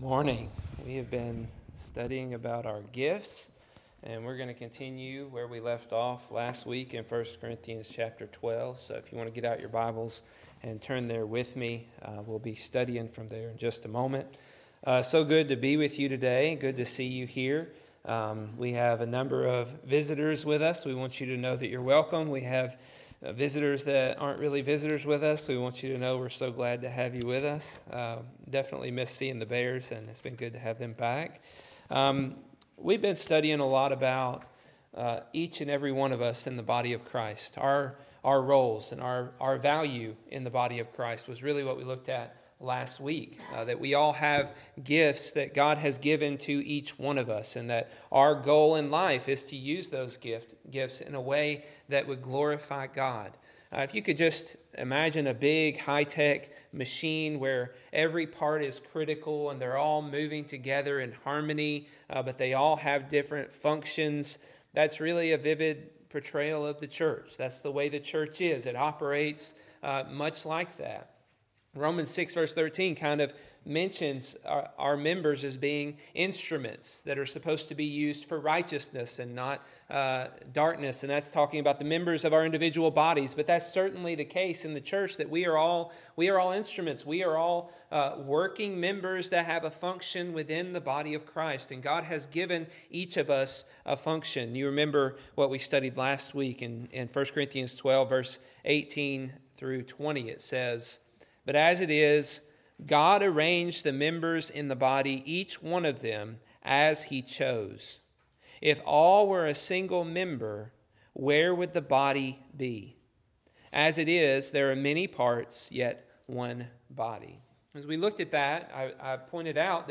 Morning. We have been studying about our gifts, and we're going to continue where we left off last week in 1 Corinthians chapter 12. So if you want to get out your Bibles and turn there with me, we'll be studying from there in just a moment. So good to be with you today. Good to see you here. We have a number of visitors with us. We want you to know that you're welcome. We have visitors that aren't really visitors with us. We want you to know we're so glad to have you with us. Definitely miss seeing the Bears, and it's been good to have them back. We've been studying a lot about each and every one of us in the body of Christ. Our roles and our value in the body of Christ was really what we looked at last week, that we all have gifts that God has given to each one of us, and that our goal in life is to use those gifts in a way that would glorify God. If you could just imagine a big high-tech machine where every part is critical and they're all moving together in harmony, but they all have different functions, that's really a vivid portrayal of the church. That's the way the church is. It operates much like that. Romans 6 verse 13 kind of mentions our members as being instruments that are supposed to be used for righteousness and not darkness. And that's talking about the members of our individual bodies. But that's certainly the case in the church, that we are all instruments. We are all working members that have a function within the body of Christ. And God has given each of us a function. You remember what we studied last week in 1 Corinthians 12 verse 18 through 20. It says, "But as it is, God arranged the members in the body, each one of them, as he chose. If all were a single member, where would the body be? As it is, there are many parts, yet one body." As we looked at that, I pointed out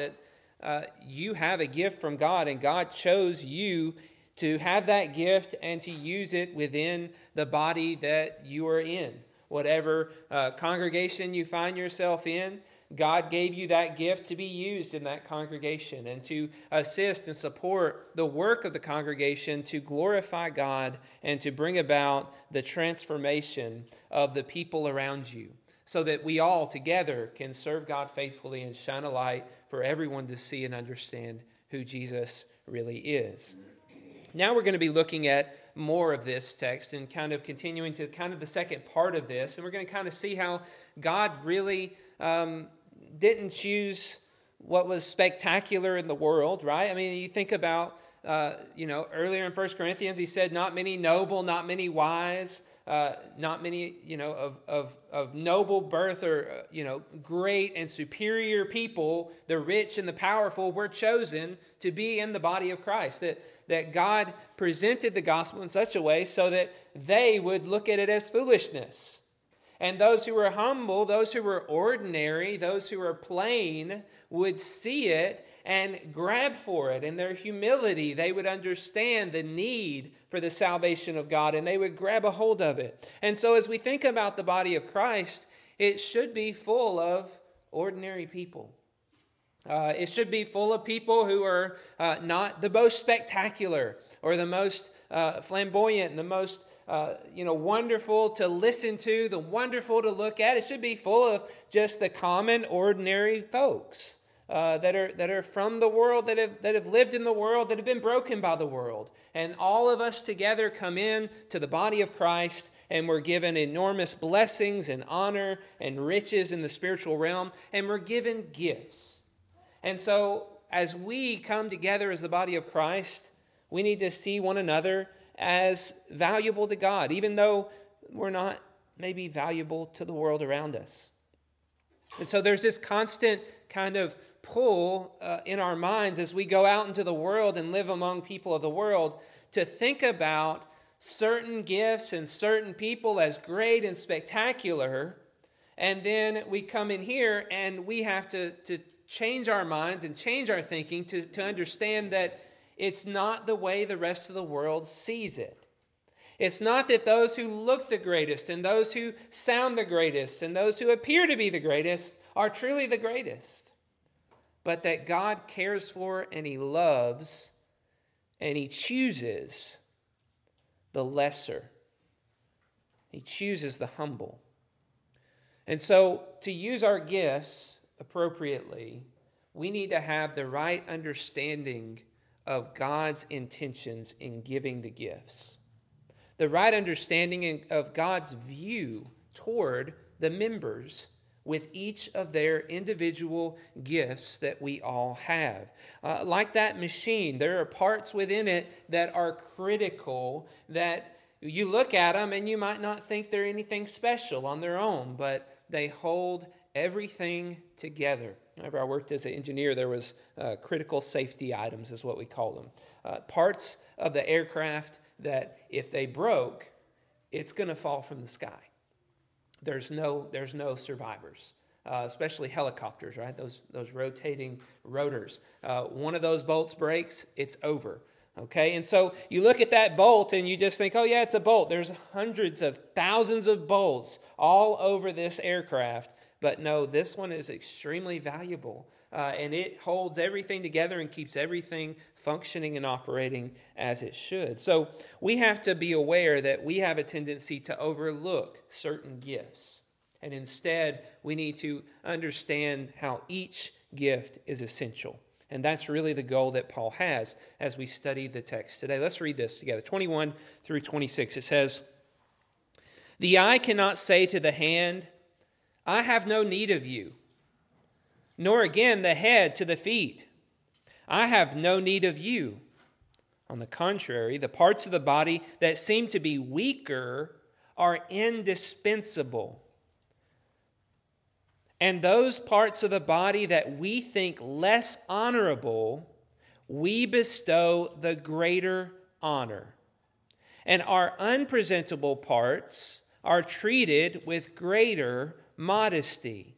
that you have a gift from God, and God chose you to have that gift and to use it within the body that you are in. Whatever congregation you find yourself in, God gave you that gift to be used in that congregation and to assist and support the work of the congregation to glorify God and to bring about the transformation of the people around you, so that we all together can serve God faithfully and shine a light for everyone to see and understand who Jesus really is. Now we're going to be looking at more of this text and kind of continuing to kind of the second part of this. And we're going to kind of see how God really didn't choose what was spectacular in the world, right? I mean, you think about, earlier in 1 Corinthians, he said, not many noble, not many wise, not many, of noble birth or, great and superior people, the rich and the powerful were chosen to be in the body of Christ. That God presented the gospel in such a way so that they would look at it as foolishness. And those who were humble, those who were ordinary, those who were plain would see it and grab for it. In their humility, they would understand the need for the salvation of God, and they would grab a hold of it. And so as we think about the body of Christ, it should be full of ordinary people. It should be full of people who are not the most spectacular or the most flamboyant, and the most wonderful to listen to, the wonderful to look at. It should be full of just the common, ordinary folks that are from the world, that have lived in the world, that have been broken by the world. And all of us together come in to the body of Christ, and we're given enormous blessings and honor and riches in the spiritual realm, and we're given gifts. And so as we come together as the body of Christ, we need to see one another as valuable to God, even though we're not maybe valuable to the world around us. And so there's this constant kind of pull in our minds as we go out into the world and live among people of the world to think about certain gifts and certain people as great and spectacular. And then we come in here and we have to change our minds and change our thinking to understand that it's not the way the rest of the world sees it. It's not that those who look the greatest and those who sound the greatest and those who appear to be the greatest are truly the greatest, but that God cares for and He loves and He chooses the lesser. He chooses the humble. And so to use our gifts appropriately, we need to have the right understanding of God's intentions in giving the gifts. The right understanding of God's view toward the members with each of their individual gifts that we all have. Like that machine, there are parts within it that are critical, that you look at them and you might not think they're anything special on their own, but they hold everything together. Whenever I worked as an engineer, there was critical safety items is what we call them. Parts of the aircraft that if they broke, it's going to fall from the sky. There's no survivors, especially helicopters, right? Those rotating rotors. One of those bolts breaks, it's over. Okay, and so you look at that bolt and you just think, oh yeah, it's a bolt. There's hundreds of thousands of bolts all over this aircraft. But no, this one is extremely valuable, and it holds everything together and keeps everything functioning and operating as it should. So we have to be aware that we have a tendency to overlook certain gifts, and instead we need to understand how each gift is essential. And that's really the goal that Paul has as we study the text today. Let's read this together, 21 through 26. It says, "The eye cannot say to the hand, 'I have no need of you,' nor again the head to the feet, 'I have no need of you.' On the contrary, the parts of the body that seem to be weaker are indispensable. And those parts of the body that we think less honorable, we bestow the greater honor. And our unpresentable parts are treated with greater modesty,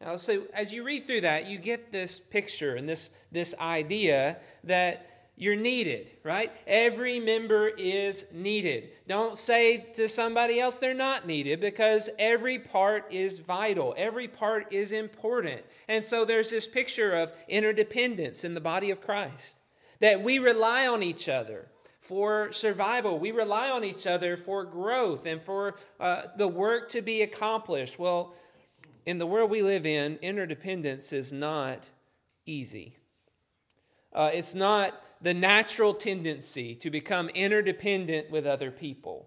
Now, so as you read through that, you get this picture and this idea that you're needed, right? Every member is needed. Don't say to somebody else they're not needed, because every part is vital. Every part is important. And so there's this picture of interdependence in the body of Christ, that we rely on each other for survival. We rely on each other for growth and for the work to be accomplished. Well, in the world we live in, interdependence is not easy. It's not the natural tendency to become interdependent with other people.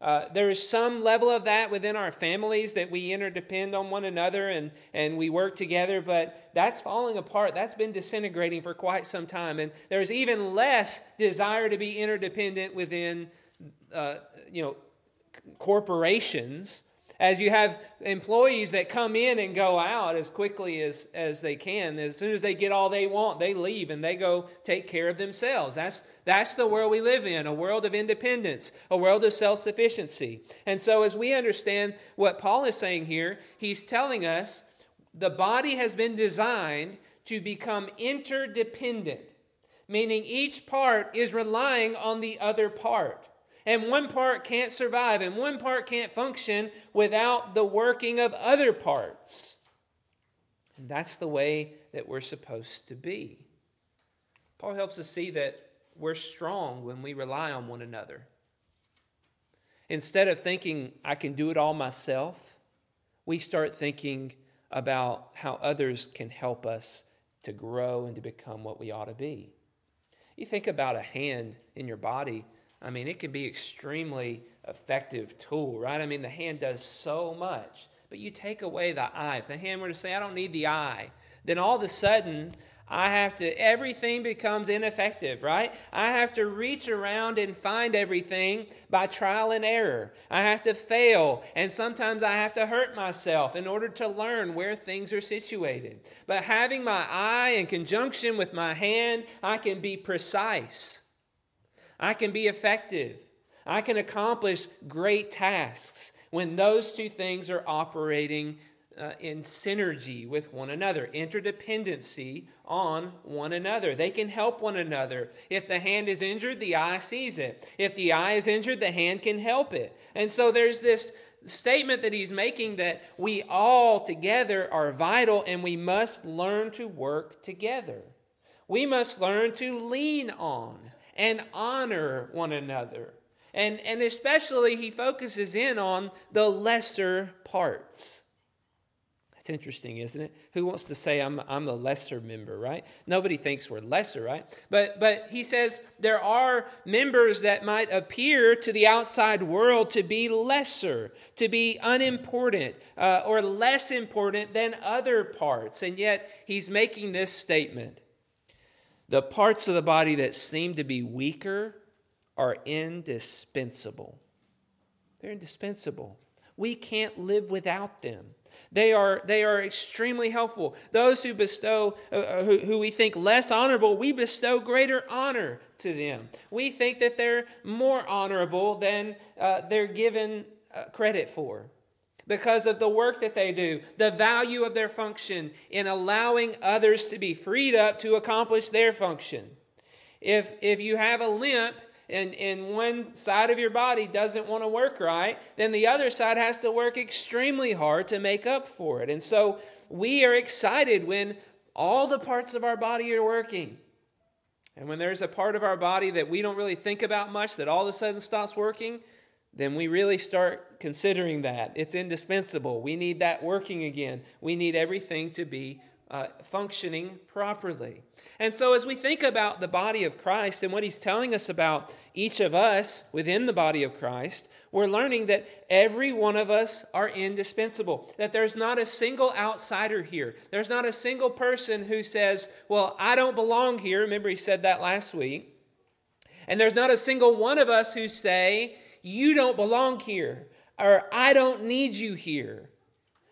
There is some level of that within our families, that we interdepend on one another and we work together, but that's falling apart. That's been disintegrating for quite some time. And there's even less desire to be interdependent within corporations, as you have employees that come in and go out as quickly as they can. As soon as they get all they want, they leave and they go take care of themselves. That's the world we live in, a world of independence, a world of self-sufficiency. And so as we understand what Paul is saying here, he's telling us the body has been designed to become interdependent, meaning each part is relying on the other part. And one part can't survive, and one part can't function without the working of other parts. And that's the way that we're supposed to be. Paul helps us see that we're strong when we rely on one another. Instead of thinking, I can do it all myself, we start thinking about how others can help us to grow and to become what we ought to be. You think about a hand in your body. I mean, it can be extremely effective tool, right? I mean, the hand does so much. But you take away the eye. If the hand were to say, I don't need the eye, then all of a sudden, everything becomes ineffective, right? I have to reach around and find everything by trial and error. I have to fail, and sometimes I have to hurt myself in order to learn where things are situated. But having my eye in conjunction with my hand, I can be precise. I can be effective. I can accomplish great tasks when those two things are operating in synergy with one another, interdependency on one another. They can help one another. If the hand is injured, the eye sees it. If the eye is injured, the hand can help it. And so there's this statement that he's making that we all together are vital and we must learn to work together. We must learn to lean on and honor one another. And especially he focuses in on the lesser parts. It's interesting, isn't it? Who wants to say I'm the lesser member, right? Nobody thinks we're lesser, right? But he says there are members that might appear to the outside world to be lesser, to be unimportant, or less important than other parts. And yet he's making this statement. The parts of the body that seem to be weaker are indispensable. They're indispensable. We can't live without them. They are extremely helpful. Those who bestow, who we think less honorable, we bestow greater honor to them. We think that they're more honorable than they're given credit for because of the work that they do, the value of their function in allowing others to be freed up to accomplish their function. If you have a limp, and one side of your body doesn't want to work right, then the other side has to work extremely hard to make up for it. And so we are excited when all the parts of our body are working. And when there's a part of our body that we don't really think about much, that all of a sudden stops working, then we really start considering that. It's indispensable. We need that working again. We need everything to be functioning properly. And so as we think about the body of Christ and what he's telling us about each of us within the body of Christ, we're learning that every one of us are indispensable, that there's not a single outsider here. There's not a single person who says, well, I don't belong here. Remember, he said that last week. And there's not a single one of us who say, you don't belong here, or I don't need you here.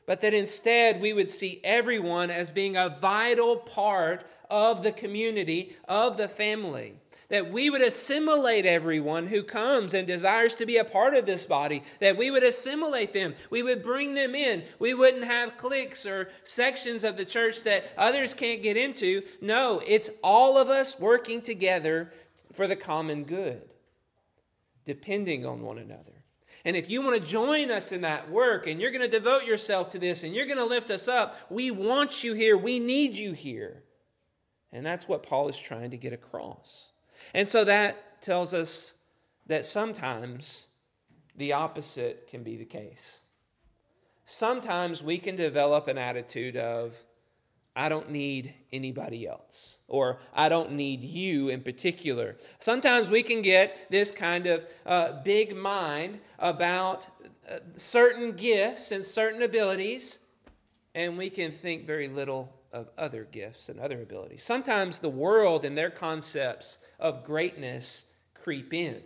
But that instead we would see everyone as being a vital part of the community, of the family. That we would assimilate everyone who comes and desires to be a part of this body. That we would assimilate them. We would bring them in. We wouldn't have cliques or sections of the church that others can't get into. No, it's all of us working together for the common good, depending on one another. And if you want to join us in that work and you're going to devote yourself to this and you're going to lift us up, we want you here. We need you here. And that's what Paul is trying to get across. And so that tells us that sometimes the opposite can be the case. Sometimes we can develop an attitude of, I don't need anybody else, or I don't need you in particular. Sometimes we can get this kind of big mind about certain gifts and certain abilities, and we can think very little of other gifts and other abilities. Sometimes the world and their concepts of greatness creep in.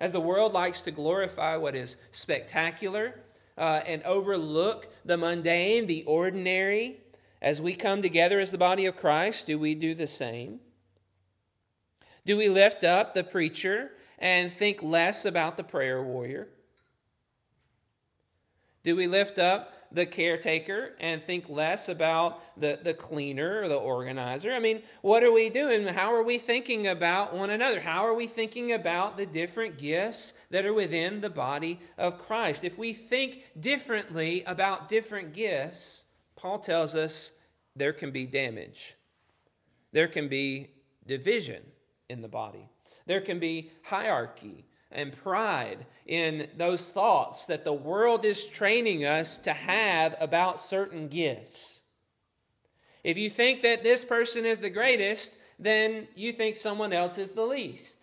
As the world likes to glorify what is spectacular and overlook the mundane, the ordinary. As we come together as the body of Christ, do we do the same? Do we lift up the preacher and think less about the prayer warrior? Do we lift up the caretaker and think less about the cleaner or the organizer? I mean, what are we doing? How are we thinking about one another? How are we thinking about the different gifts that are within the body of Christ? If we think differently about different gifts, Paul tells us there can be damage. There can be division in the body. There can be hierarchy and pride in those thoughts that the world is training us to have about certain gifts. If you think that this person is the greatest, then you think someone else is the least.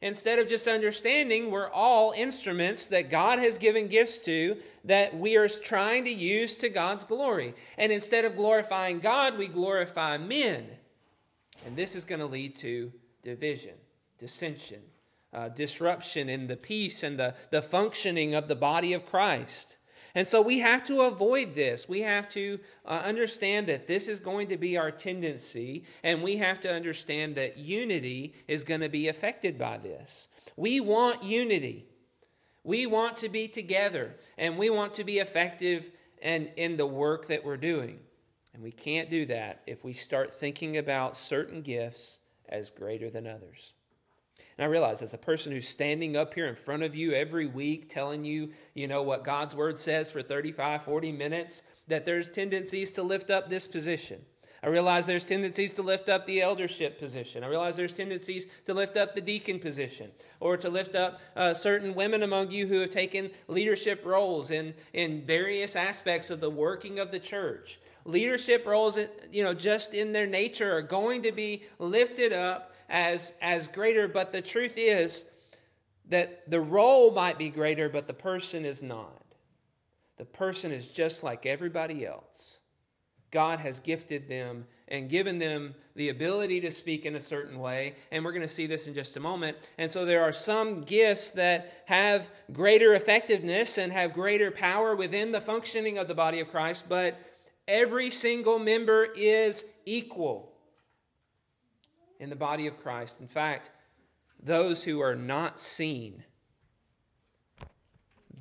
Instead of just understanding we're all instruments that God has given gifts to that we are trying to use to God's glory. And instead of glorifying God, we glorify men. And this is going to lead to division, dissension, disruption in the peace and the functioning of the body of Christ. And so we have to avoid this. We have to understand that this is going to be our tendency, and we have to understand that unity is going to be affected by this. We want unity. We want to be together, and we want to be effective and in the work that we're doing. And we can't do that if we start thinking about certain gifts as greater than others. And I realize as a person who's standing up here in front of you every week telling you, you know, what God's word says for 35, 40 minutes, that there's tendencies to lift up this position. I realize there's tendencies to lift up the eldership position. I realize there's tendencies to lift up the deacon position, or to lift up certain women among you who have taken leadership roles in various aspects of the working of the church. Leadership roles, you know, just in their nature are going to be lifted up as greater, but the truth is that the role might be greater, but the person is not. The person is just like everybody else. God has gifted them and given them the ability to speak in a certain way. And we're going to see this in just a moment. And so there are some gifts that have greater effectiveness and have greater power within the functioning of the body of Christ, but every single member is equal in the body of Christ. In fact, those who are not seen,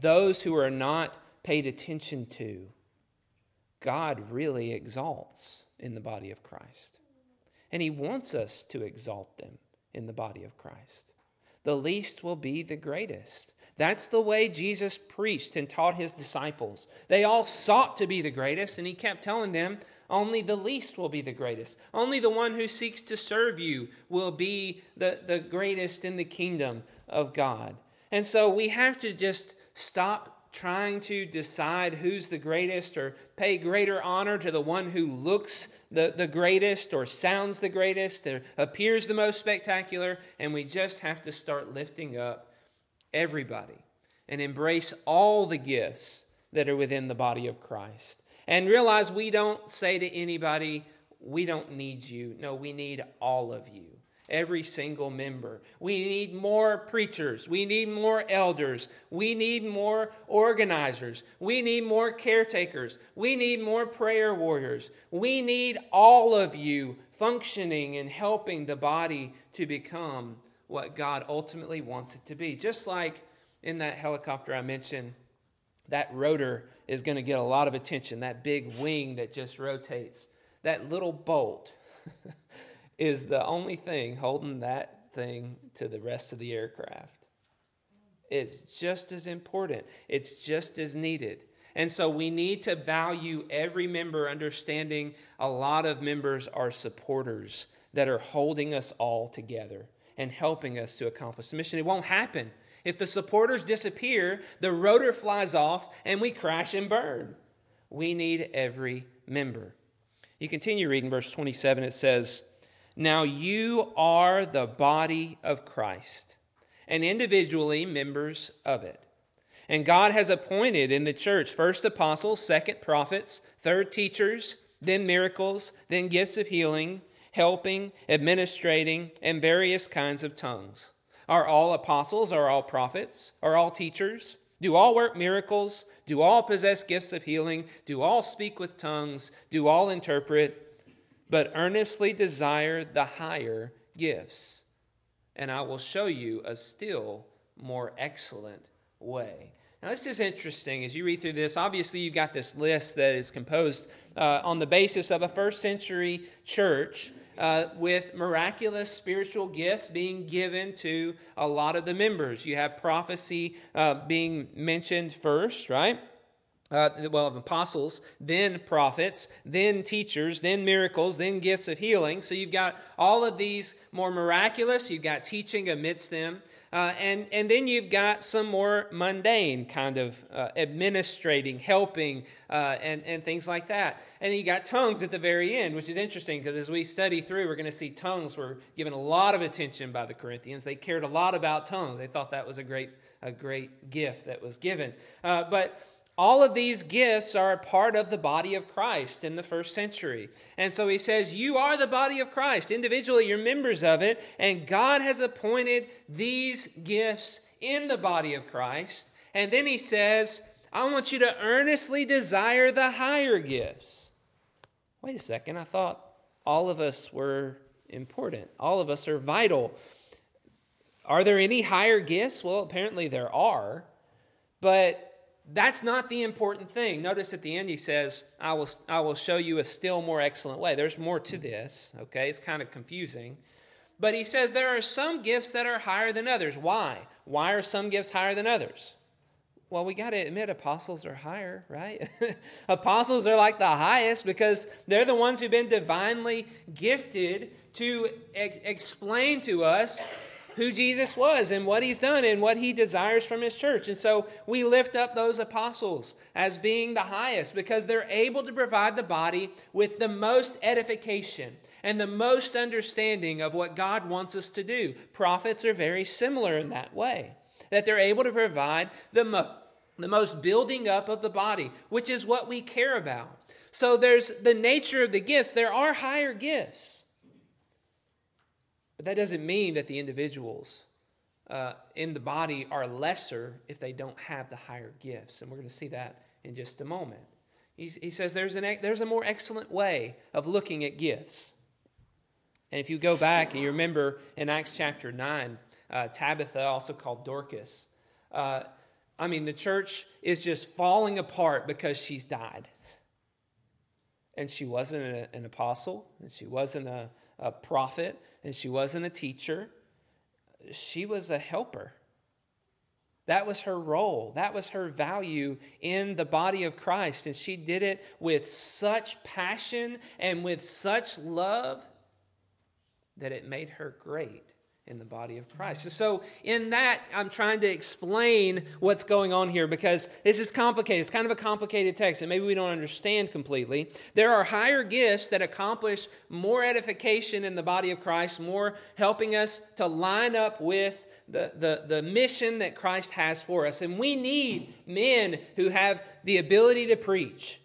those who are not paid attention to, God really exalts in the body of Christ. And He wants us to exalt them in the body of Christ. The least will be the greatest. That's the way Jesus preached and taught His disciples. They all sought to be the greatest, and He kept telling them, only the least will be the greatest. Only the one who seeks to serve you will be the greatest in the kingdom of God. And so we have to just stop trying to decide who's the greatest, or pay greater honor to the one who looks the greatest, or sounds the greatest, or appears the most spectacular. And we just have to start lifting up everybody and embrace all the gifts that are within the body of Christ. And realize we don't say to anybody, we don't need you. No, we need all of you. Every single member. We need more preachers. We need more elders. We need more organizers. We need more caretakers. We need more prayer warriors. We need all of you functioning and helping the body to become what God ultimately wants it to be. Just like in that helicopter I mentioned, that rotor is going to get a lot of attention. That big wing that just rotates. That little bolt is the only thing holding that thing to the rest of the aircraft. It's just as important. It's just as needed. And so we need to value every member, understanding a lot of members are supporters that are holding us all together and helping us to accomplish the mission. It won't happen if the supporters disappear, the rotor flies off, and we crash and burn. We need every member. You continue reading verse 27. It says, now you are the body of Christ, and individually members of it. And God has appointed in the church first apostles, second prophets, third teachers, then miracles, then gifts of healing, helping, administrating, and various kinds of tongues. Are all apostles? Are all prophets? Are all teachers? Do all work miracles? Do all possess gifts of healing? Do all speak with tongues? Do all interpret? But earnestly desire the higher gifts, and I will show you a still more excellent way. Now, this is interesting. As you read through this, obviously you've got this list that is composed on the basis of a first-century church with miraculous spiritual gifts being given to a lot of the members. You have prophecy being mentioned first, right? Of apostles, then prophets, then teachers, then miracles, then gifts of healing. So you've got all of these more miraculous. You've got teaching amidst them. And then you've got some more mundane kind of administrating, helping, and things like that. And then you got tongues at the very end, which is interesting because as we study through, we're going to see tongues were given a lot of attention by the Corinthians. They cared a lot about tongues. They thought that was a great gift that was given. But all of these gifts are a part of the body of Christ in the first century. And so he says, you are the body of Christ. Individually, you're members of it. And God has appointed these gifts in the body of Christ. And then he says, I want you to earnestly desire the higher gifts. Wait a second. I thought all of us were important. All of us are vital. Are there any higher gifts? Well, apparently there are. But that's not the important thing. Notice at the end he says, I will show you a still more excellent way. There's more to this, okay? It's kind of confusing. But he says there are some gifts that are higher than others. Why? Why are some gifts higher than others? Well, we got to admit apostles are higher, right? Apostles are like the highest because they're the ones who've been divinely gifted to explain to us who Jesus was and what he's done and what he desires from his church. And so we lift up those apostles as being the highest because they're able to provide the body with the most edification and the most understanding of what God wants us to do. Prophets are very similar in that way, that they're able to provide the most building up of the body, which is what we care about. So there's the nature of the gifts. There are higher gifts. But that doesn't mean that the individuals in the body are lesser if they don't have the higher gifts. And we're going to see that in just a moment. He says there's a more excellent way of looking at gifts. And if you go back and you remember in Acts chapter 9, Tabitha, also called Dorcas, the church is just falling apart because she's died. And she wasn't an apostle, and she wasn't a prophet, and she wasn't a teacher. She was a helper. That was her role. That was her value in the body of Christ, and she did it with such passion and with such love that it made her great in the body of Christ. And so in that, I'm trying to explain what's going on here because this is complicated. It's kind of a complicated text and maybe we don't understand completely. There are higher gifts that accomplish more edification in the body of Christ, more helping us to line up with the mission that Christ has for us. And we need men who have the ability to preach.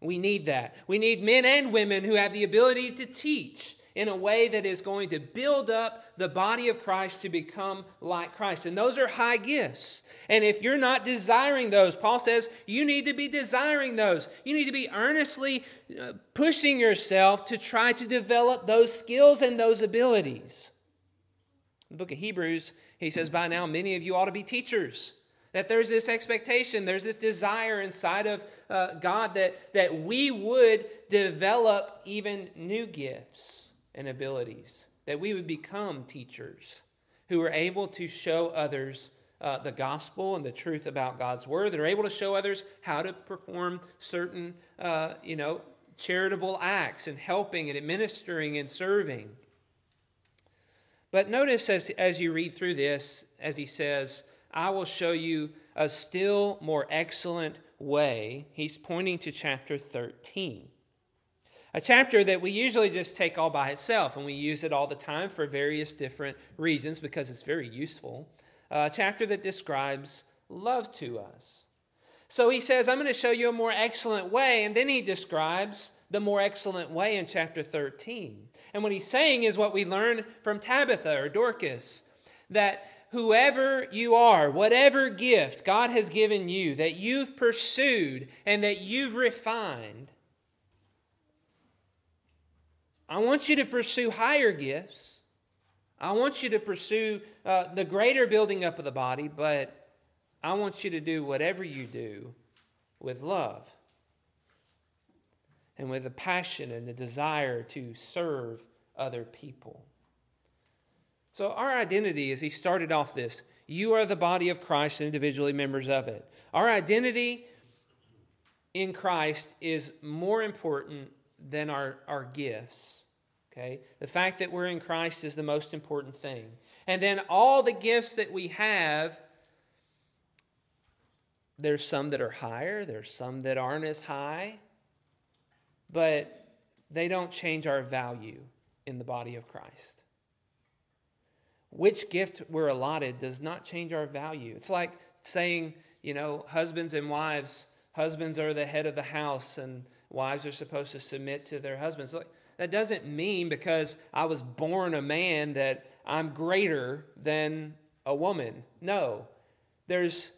We need that. We need men and women who have the ability to teach in a way that is going to build up the body of Christ to become like Christ. And those are high gifts. And if you're not desiring those, Paul says you need to be desiring those. You need to be earnestly pushing yourself to try to develop those skills and those abilities. In the book of Hebrews, he says, by now many of you ought to be teachers. That there's this expectation, there's this desire inside of God that we would develop even new gifts and abilities, that we would become teachers who are able to show others the gospel and the truth about God's word, that are able to show others how to perform certain, charitable acts and helping and administering and serving. But notice as you read through this, as he says, I will show you a still more excellent way. He's pointing to chapter 13. A chapter that we usually just take all by itself, and we use it all the time for various different reasons because it's very useful. A chapter that describes love to us. So he says, I'm going to show you a more excellent way, and then he describes the more excellent way in chapter 13. And what he's saying is what we learn from Tabitha or Dorcas, that whoever you are, whatever gift God has given you, that you've pursued and that you've refined, I want you to pursue higher gifts. I want you to pursue the greater building up of the body, but I want you to do whatever you do with love and with a passion and a desire to serve other people. So our identity, as he started off this, you are the body of Christ and individually members of it. Our identity in Christ is more important than our gifts. Okay, the fact that we're in Christ is the most important thing. And then all the gifts that we have, there's some that are higher, there's some that aren't as high, but they don't change our value in the body of Christ. Which gift we're allotted does not change our value. It's like saying, husbands and wives, husbands are the head of the house and wives are supposed to submit to their husbands. That doesn't mean because I was born a man that I'm greater than a woman. No, there's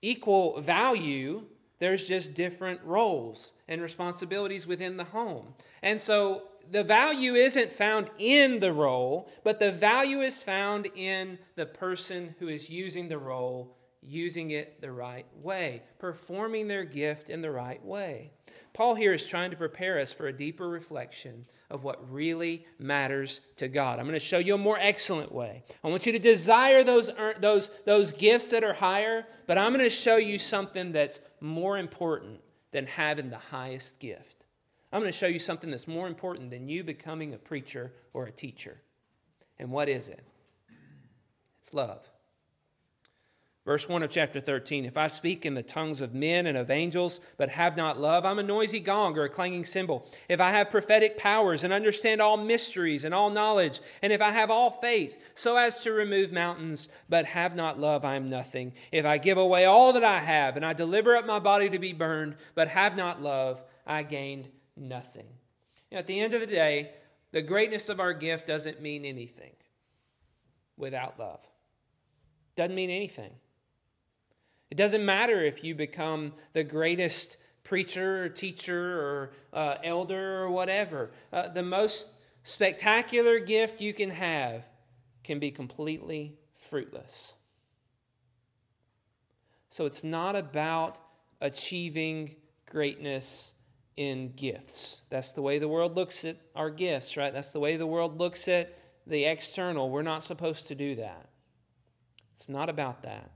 equal value. There's just different roles and responsibilities within the home. And so the value isn't found in the role, but the value is found in the person who is using the role using it the right way, performing their gift in the right way. Paul here is trying to prepare us for a deeper reflection of what really matters to God. I'm going to show you a more excellent way. I want you to desire those gifts that are higher, but I'm going to show you something that's more important than having the highest gift. I'm going to show you something that's more important than you becoming a preacher or a teacher. And what is it? It's love. Verse 1 of chapter 13, if I speak in the tongues of men and of angels, but have not love, I'm a noisy gong or a clanging cymbal. If I have prophetic powers and understand all mysteries and all knowledge, and if I have all faith, so as to remove mountains, but have not love, I am nothing. If I give away all that I have, and I deliver up my body to be burned, but have not love, I gained nothing. You know, at the end of the day, the greatness of our gift doesn't mean anything without love. Doesn't mean anything. It doesn't matter if you become the greatest preacher or teacher or elder or whatever. The most spectacular gift you can have can be completely fruitless. So it's not about achieving greatness in gifts. That's the way the world looks at our gifts, right? That's the way the world looks at the external. We're not supposed to do that. It's not about that.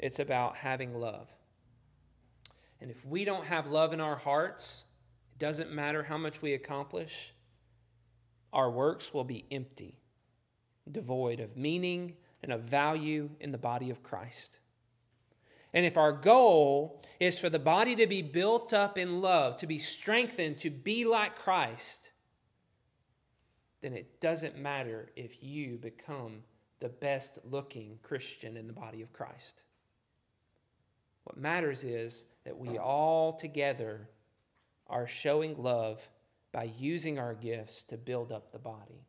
It's about having love. And if we don't have love in our hearts, it doesn't matter how much we accomplish. Our works will be empty, devoid of meaning and of value in the body of Christ. And if our goal is for the body to be built up in love, to be strengthened, to be like Christ, then it doesn't matter if you become the best-looking Christian in the body of Christ. What matters is that we all together are showing love by using our gifts to build up the body.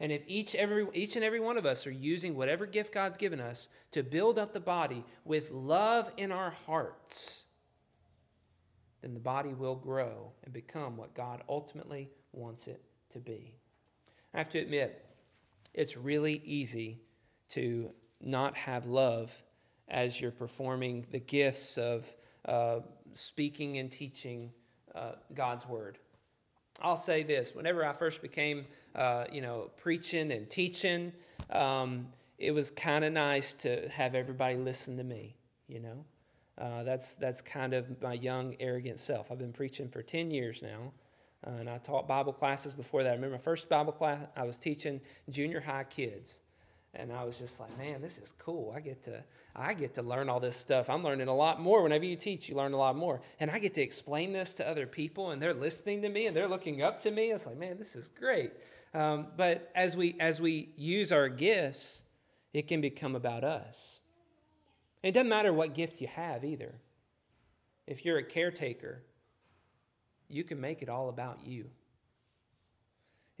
And if each and every one of us are using whatever gift God's given us to build up the body with love in our hearts, then the body will grow and become what God ultimately wants it to be. I have to admit, it's really easy to not have love as you're performing the gifts of speaking and teaching God's word. I'll say this, whenever I first became, preaching and teaching, it was kind of nice to have everybody listen to me, That's kind of my young, arrogant self. I've been preaching for 10 years now, and I taught Bible classes before that. I remember my first Bible class, I was teaching junior high kids. And I was just like, man, this is cool. I get to learn all this stuff. I'm learning a lot more. Whenever you teach, you learn a lot more. And I get to explain this to other people, and they're listening to me, and they're looking up to me. It's like, man, this is great. But as we use our gifts, it can become about us. It doesn't matter what gift you have either. If you're a caretaker, you can make it all about you.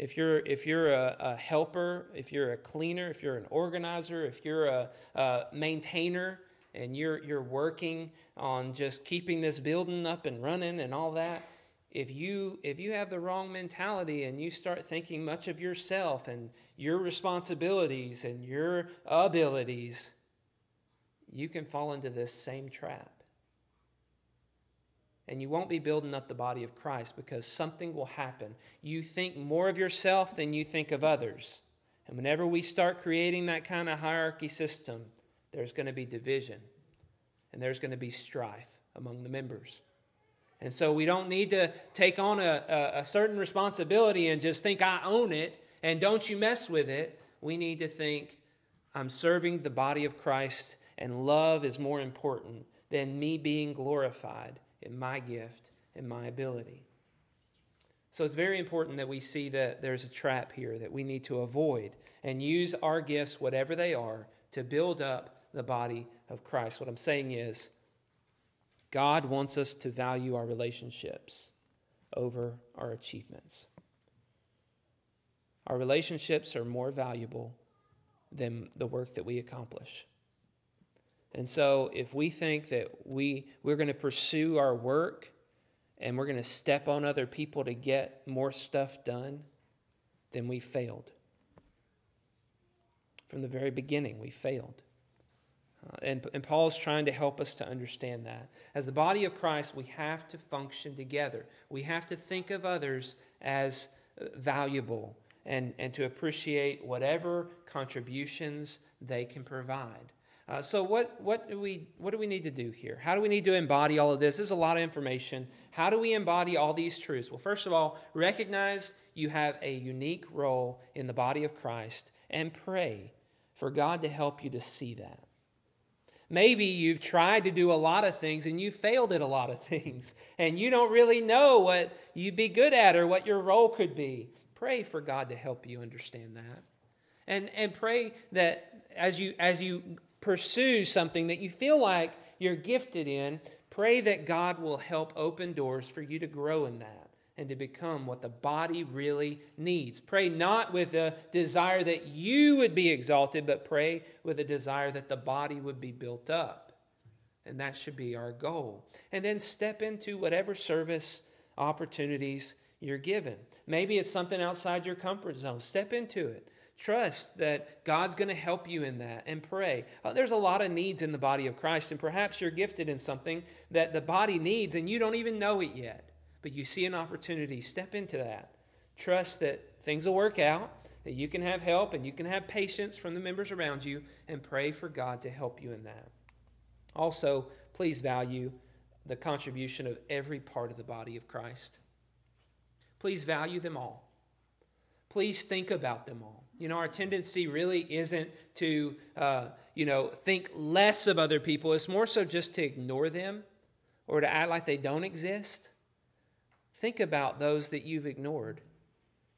If you're a helper, if you're a cleaner, if you're an organizer, if you're a maintainer, and you're working on just keeping this building up and running and all that, if you have the wrong mentality and you start thinking much of yourself and your responsibilities and your abilities, you can fall into this same trap. And you won't be building up the body of Christ because something will happen. You think more of yourself than you think of others. And whenever we start creating that kind of hierarchy system, there's going to be division. And there's going to be strife among the members. And so we don't need to take on a certain responsibility and just think, I own it, and don't you mess with it. We need to think, I'm serving the body of Christ, and love is more important than me being glorified in my gift, and my ability. So it's very important that we see that there's a trap here that we need to avoid and use our gifts, whatever they are, to build up the body of Christ. What I'm saying is, God wants us to value our relationships over our achievements. Our relationships are more valuable than the work that we accomplish. And so if we think that we're going to pursue our work and we're going to step on other people to get more stuff done, then we failed. From the very beginning, we failed. And Paul's trying to help us to understand that. As the body of Christ, we have to function together. We have to think of others as valuable and to appreciate whatever contributions they can provide. So what do we need to do here? How do we need to embody all of this? This is a lot of information. How do we embody all these truths? Well, first of all, recognize you have a unique role in the body of Christ and pray for God to help you to see that. Maybe you've tried to do a lot of things and you failed at a lot of things and you don't really know what you'd be good at or what your role could be. Pray for God to help you understand that. And pray that as you pursue something that you feel like you're gifted in, pray that God will help open doors for you to grow in that and to become what the body really needs. Pray not with a desire that you would be exalted, but pray with a desire that the body would be built up. And that should be our goal. And then step into whatever service opportunities you're given. Maybe it's something outside your comfort zone. Step into it. Trust that God's going to help you in that and pray. There's a lot of needs in the body of Christ, and perhaps you're gifted in something that the body needs and you don't even know it yet. But you see an opportunity, step into that. Trust that things will work out, that you can have help and you can have patience from the members around you, and pray for God to help you in that. Also, please value the contribution of every part of the body of Christ. Please value them all. Please think about them all. You know, our tendency really isn't to, think less of other people. It's more so just to ignore them or to act like they don't exist. Think about those that you've ignored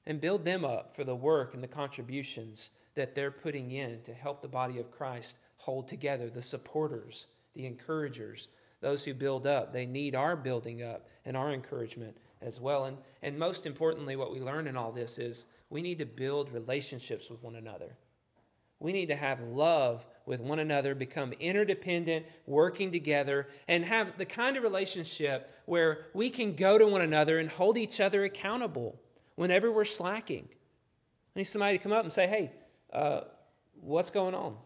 and build them up for the work and the contributions that they're putting in to help the body of Christ hold together, the supporters, the encouragers, those who build up. They need our building up and our encouragement as well. And most importantly, what we learn in all this is we need to build relationships with one another. We need to have love with one another, become interdependent, working together, and have the kind of relationship where we can go to one another and hold each other accountable whenever we're slacking. I need somebody to come up and say, hey, what's going on?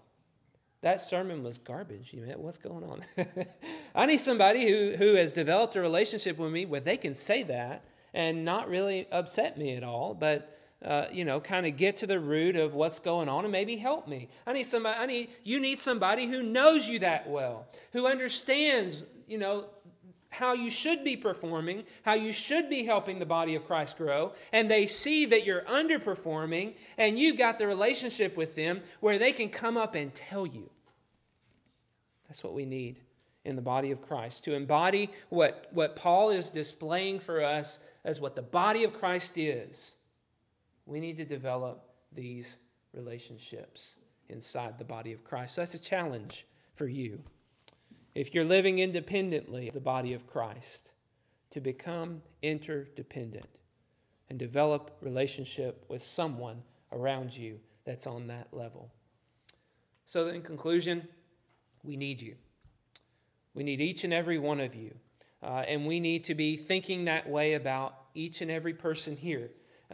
That sermon was garbage. You mean, what's going on? I need somebody who has developed a relationship with me where they can say that and not really upset me at all, but kind of get to the root of what's going on and maybe help me. You need somebody who knows you that well, who understands, how you should be performing, how you should be helping the body of Christ grow, and they see that you're underperforming, and you've got the relationship with them where they can come up and tell you. That's what we need in the body of Christ, to embody what Paul is displaying for us as what the body of Christ is. We need to develop these relationships inside the body of Christ. So that's a challenge for you. If you're living independently of the body of Christ, to become interdependent and develop relationship with someone around you that's on that level. So in conclusion, we need you. We need each and every one of you. And we need to be thinking that way about each and every person here.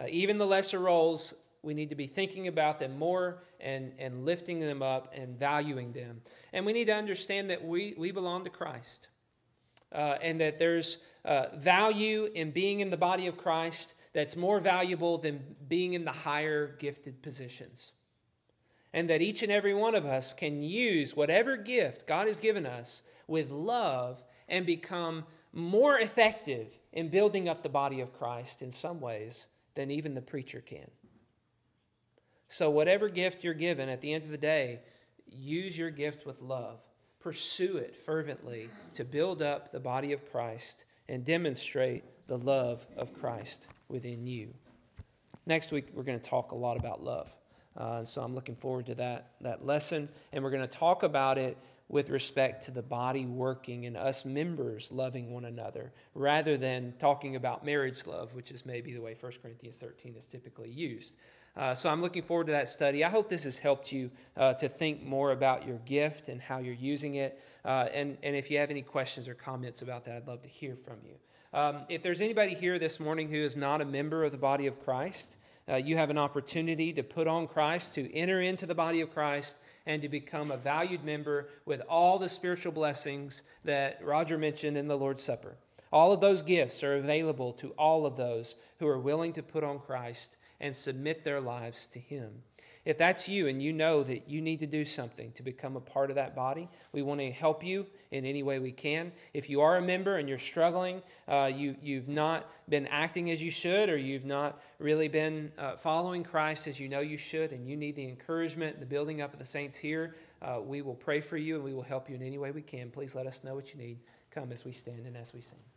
Even the lesser roles, we need to be thinking about them more and lifting them up and valuing them. And we need to understand that we belong to Christ and that there's value in being in the body of Christ that's more valuable than being in the higher gifted positions. And that each and every one of us can use whatever gift God has given us with love and become more effective in building up the body of Christ in some ways than even the preacher can. So whatever gift you're given, at the end of the day, use your gift with love. Pursue it fervently to build up the body of Christ and demonstrate the love of Christ within you. Next week, we're going to talk a lot about love. So I'm looking forward to that lesson. And we're going to talk about it with respect to the body working and us members loving one another, rather than talking about marriage love, which is maybe the way 1 Corinthians 13 is typically used. So I'm looking forward to that study. I hope this has helped you to think more about your gift and how you're using it. And if you have any questions or comments about that, I'd love to hear from you. If there's anybody here this morning who is not a member of the body of Christ, you have an opportunity to put on Christ, to enter into the body of Christ, and to become a valued member with all the spiritual blessings that Roger mentioned in the Lord's Supper. All of those gifts are available to all of those who are willing to put on Christ and submit their lives to Him. If that's you and you know that you need to do something to become a part of that body, we want to help you in any way we can. If you are a member and you're struggling, you've not been acting as you should, or you've not really been following Christ as you know you should, and you need the encouragement, the building up of the saints here, we will pray for you and we will help you in any way we can. Please let us know what you need. Come as we stand and as we sing.